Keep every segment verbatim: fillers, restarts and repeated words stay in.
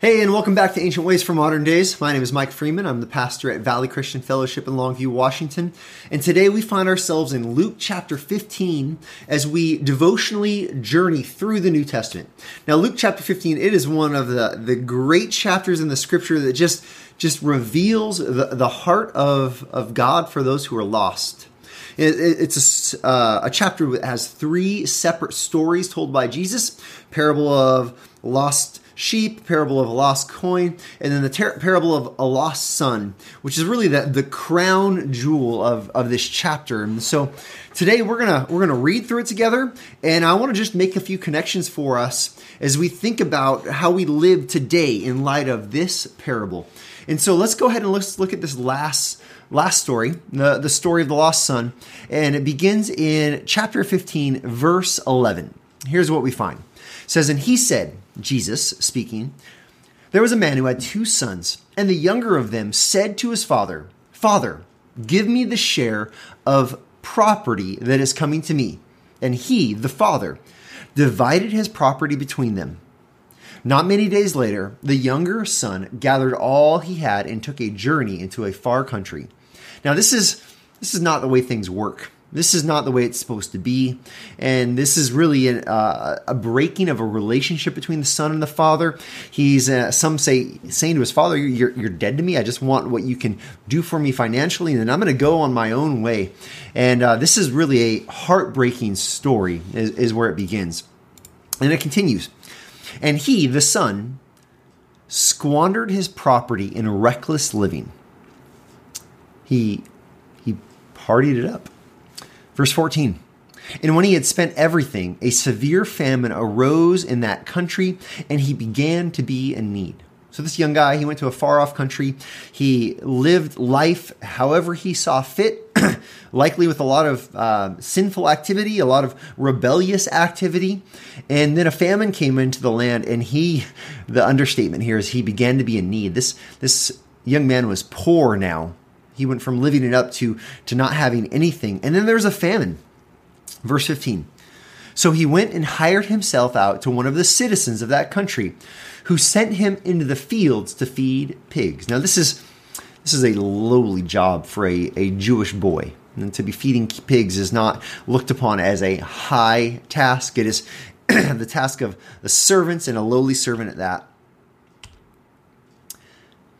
Hey, and welcome back to Ancient Ways for Modern Days. My name is Mike Freeman. I'm the pastor at Valley Christian Fellowship in Longview, Washington. And today we find ourselves in Luke chapter fifteen as we devotionally journey through the New Testament. Now, Luke chapter fifteen, it is one of the, the great chapters in the scripture that just, just reveals the, the heart of, of God for those who are lost. It's a, uh, a chapter that has three separate stories told by Jesus: parable of lost sheep, parable of a lost coin, and then the ter- parable of a lost son, which is really the, the crown jewel of, of this chapter. And so today we're gonna we're gonna read through it together, and I want to just make a few connections for us as we think about how we live today in light of this parable. And so let's go ahead and let's look at this last last story, the, the story of the lost son. And it begins in chapter fifteen, verse eleven. Here's what we find. It says, "And he said," Jesus speaking, "there was a man who had two sons, and the younger of them said to his father, 'Father, give me the share of property that is coming to me.' And he, the father, divided his property between them. Not many days later, the younger son gathered all he had and took a journey into a far country." Now, this is this is not the way things work. This is not the way it's supposed to be. And this is really an, uh, a breaking of a relationship between the son and the father. He's, uh, some say, saying to his father, you're, you're dead to me. I just want what you can do for me financially, and then I'm going to go on my own way. And uh, this is really a heartbreaking story, is, is where it begins. And it continues. "And he, the son, squandered his property in reckless living. He, he partied it up." Verse fourteen, "And when he had spent everything, a severe famine arose in that country, and he began to be in need." So this young guy, he went to a far-off country. He lived life however he saw fit, likely with a lot of uh, sinful activity, a lot of rebellious activity. And then a famine came into the land, and he, the understatement here is he began to be in need. This, this young man was poor now. He went from living it up to, to not having anything. And then there's a famine. Verse fifteen. "So he went and hired himself out to one of the citizens of that country, who sent him into the fields to feed pigs." Now, this is this is a lowly job for a, a Jewish boy. And to be feeding pigs is not looked upon as a high task. It is the task of the servants, and a lowly servant at that.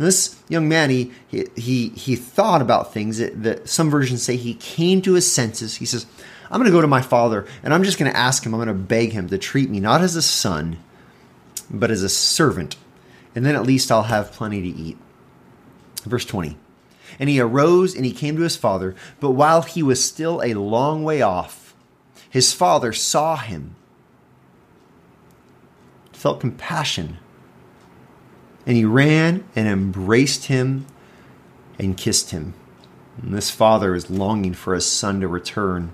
This young man, he, he, he thought about things that, that some versions say he came to his senses. He says, "I'm going to go to my father, and I'm just going to ask him, I'm going to beg him to treat me not as a son, but as a servant. And then at least I'll have plenty to eat." Verse twenty, "And he arose and he came to his father, but while he was still a long way off, his father saw him, felt compassion, and he ran and embraced him and kissed him." And this father is longing for his son to return.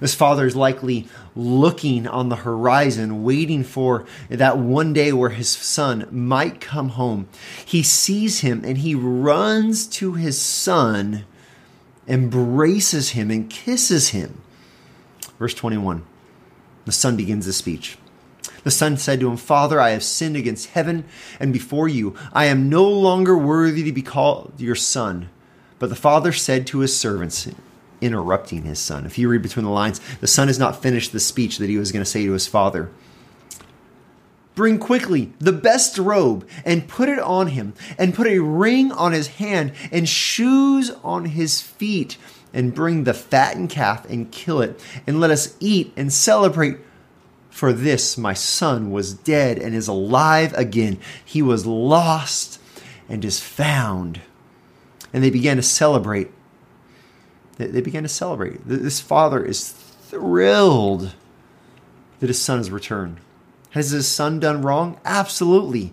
This father is likely looking on the horizon, waiting for that one day where his son might come home. He sees him and he runs to his son, embraces him, and kisses him. Verse twenty-one, the son begins his speech. "The son said to him, Father, I have sinned against heaven and before you. I am no longer worthy to be called your son." But the father said to his servants, interrupting his son. If you read between the lines, the son has not finished the speech that he was going to say to his father. "Bring quickly the best robe and put it on him, and put a ring on his hand and shoes on his feet, and bring the fattened calf and kill it, and let us eat and celebrate. For this, my son was dead and is alive again. He was lost and is found." And they began to celebrate. They began to celebrate. This father is thrilled that his son has returned. Has his son done wrong? Absolutely.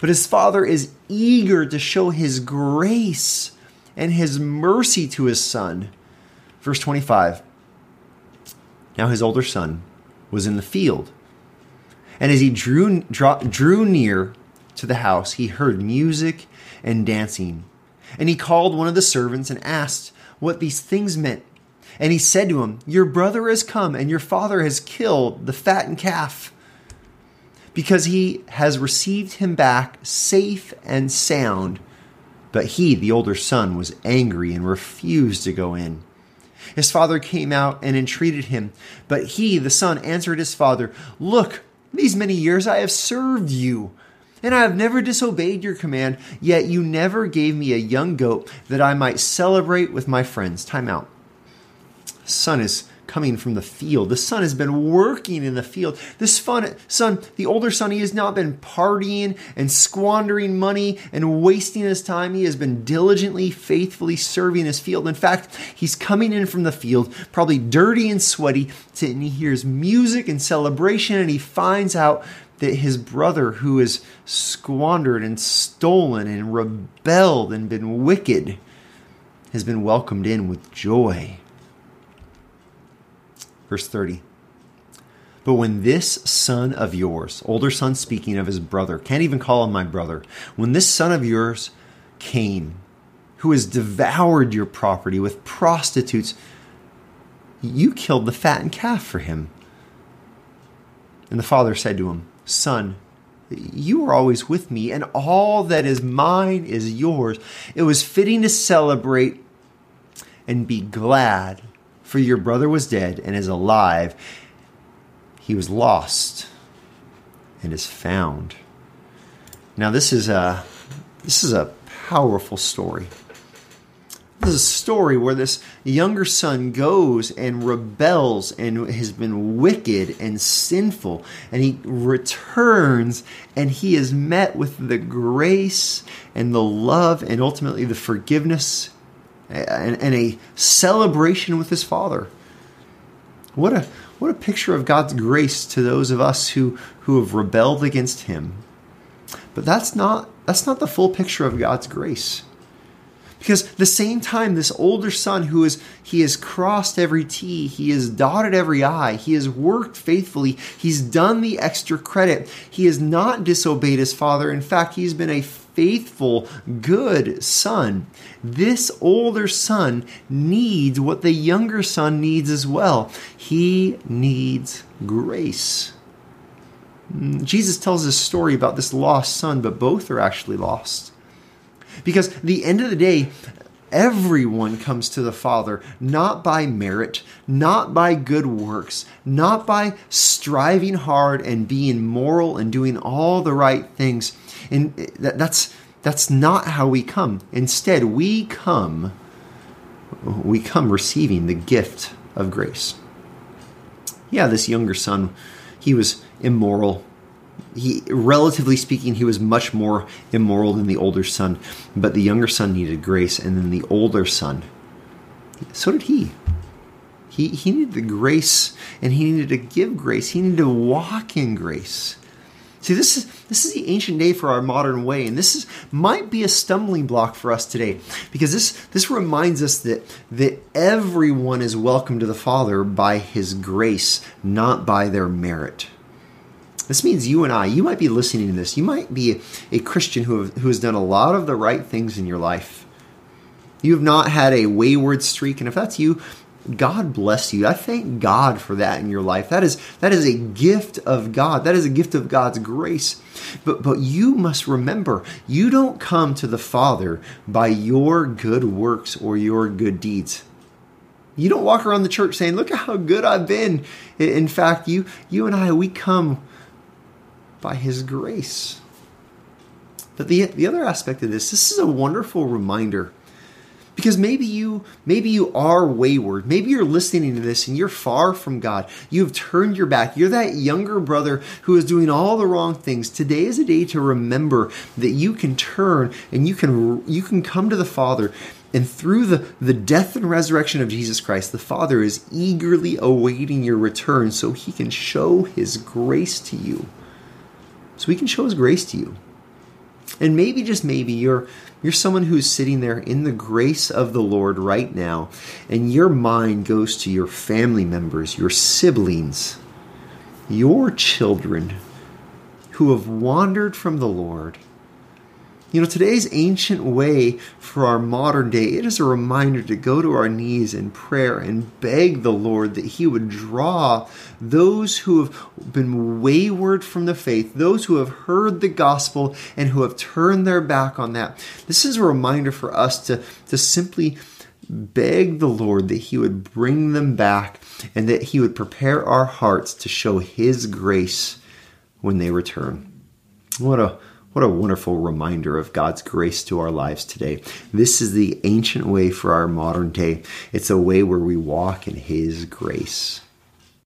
But his father is eager to show his grace and his mercy to his son. Verse twenty-five, now his older son was in the field, and as he drew, draw, drew near to the house, he heard music and dancing. And he called one of the servants and asked what these things meant. And he said to him, your brother has come, and your father has killed the fattened calf, because he has received him back safe and sound. But he, the older son, was angry and refused to go in. His father came out and entreated him. But he, the son, answered his father, look, these many years I have served you, and I have never disobeyed your command, yet you never gave me a young goat that I might celebrate with my friends. Time out. The son is coming from the field. The son has been working in the field. This fun son, the older son, he has not been partying and squandering money and wasting his time. He has been diligently, faithfully serving his field. In fact, he's coming in from the field, probably dirty and sweaty, and he hears music and celebration, and he finds out that his brother, who is squandered and stolen and rebelled and been wicked, has been welcomed in with joy. Verse thirty, but when this son of yours, older son speaking of his brother, can't even call him my brother, when this son of yours came, who has devoured your property with prostitutes, you killed the fattened calf for him. And the father said to him, son, you are always with me, and all that is mine is yours. It was fitting to celebrate and be glad, for your brother was dead and is alive. He was lost and is found. Now this is a this is a powerful story. This is a story where this younger son goes and rebels and has been wicked and sinful, and he returns and he is met with the grace and the love and ultimately the forgiveness and, and a celebration with his father. What a what a picture of God's grace to those of us who, who have rebelled against him. But that's not that's not the full picture of God's grace. Because the same time, this older son who is, he has crossed every T, he has dotted every I, he has worked faithfully, he's done the extra credit, he has not disobeyed his father. In fact, he's been a faithful, good son. This older son needs what the younger son needs as well. He needs grace. Jesus tells this story about this lost son, but both are actually lost. Because at the end of the day, everyone comes to the Father, not by merit, not by good works, not by striving hard and being moral and doing all the right things. And that's that's not how we come. Instead, we come, we come receiving the gift of grace. Yeah, this younger son, he was immoral. He, relatively speaking, he was much more immoral than the older son, but the younger son needed grace, and then the older son, so did he. He, he needed the grace, and he needed to give grace. He needed to walk in grace. See, this is this is the ancient day for our modern way, and this is might be a stumbling block for us today, because this this reminds us that that everyone is welcome to the Father by his grace, not by their merit. This means you and I, you might be listening to this. You might be a, a Christian who, have, who has done a lot of the right things in your life. You have not had a wayward streak. And if that's you, God bless you. I thank God for that in your life. That is, that is a gift of God. That is a gift of God's grace. But, but you must remember, you don't come to the Father by your good works or your good deeds. You don't walk around the church saying, look at how good I've been. In fact, you, you and I, we come by his grace. But the the other aspect of this, this is a wonderful reminder, because maybe you maybe you are wayward. Maybe you're listening to this and you're far from God. You've turned your back. You're that younger brother who is doing all the wrong things. Today is a day to remember that you can turn and you can you can come to the Father, and through the, the death and resurrection of Jesus Christ, the Father is eagerly awaiting your return so he can show his grace to you. So he can show his grace to you. And maybe, just maybe, you're you're someone who's sitting there in the grace of the Lord right now, and your mind goes to your family members, your siblings, your children who have wandered from the Lord. You know, today's ancient way for our modern day, it is a reminder to go to our knees in prayer and beg the Lord that he would draw those who have been wayward from the faith, those who have heard the gospel and who have turned their back on that. This is a reminder for us to, to simply beg the Lord that he would bring them back and that he would prepare our hearts to show his grace when they return. What a What a wonderful reminder of God's grace to our lives today. This is the ancient way for our modern day. It's a way where we walk in his grace.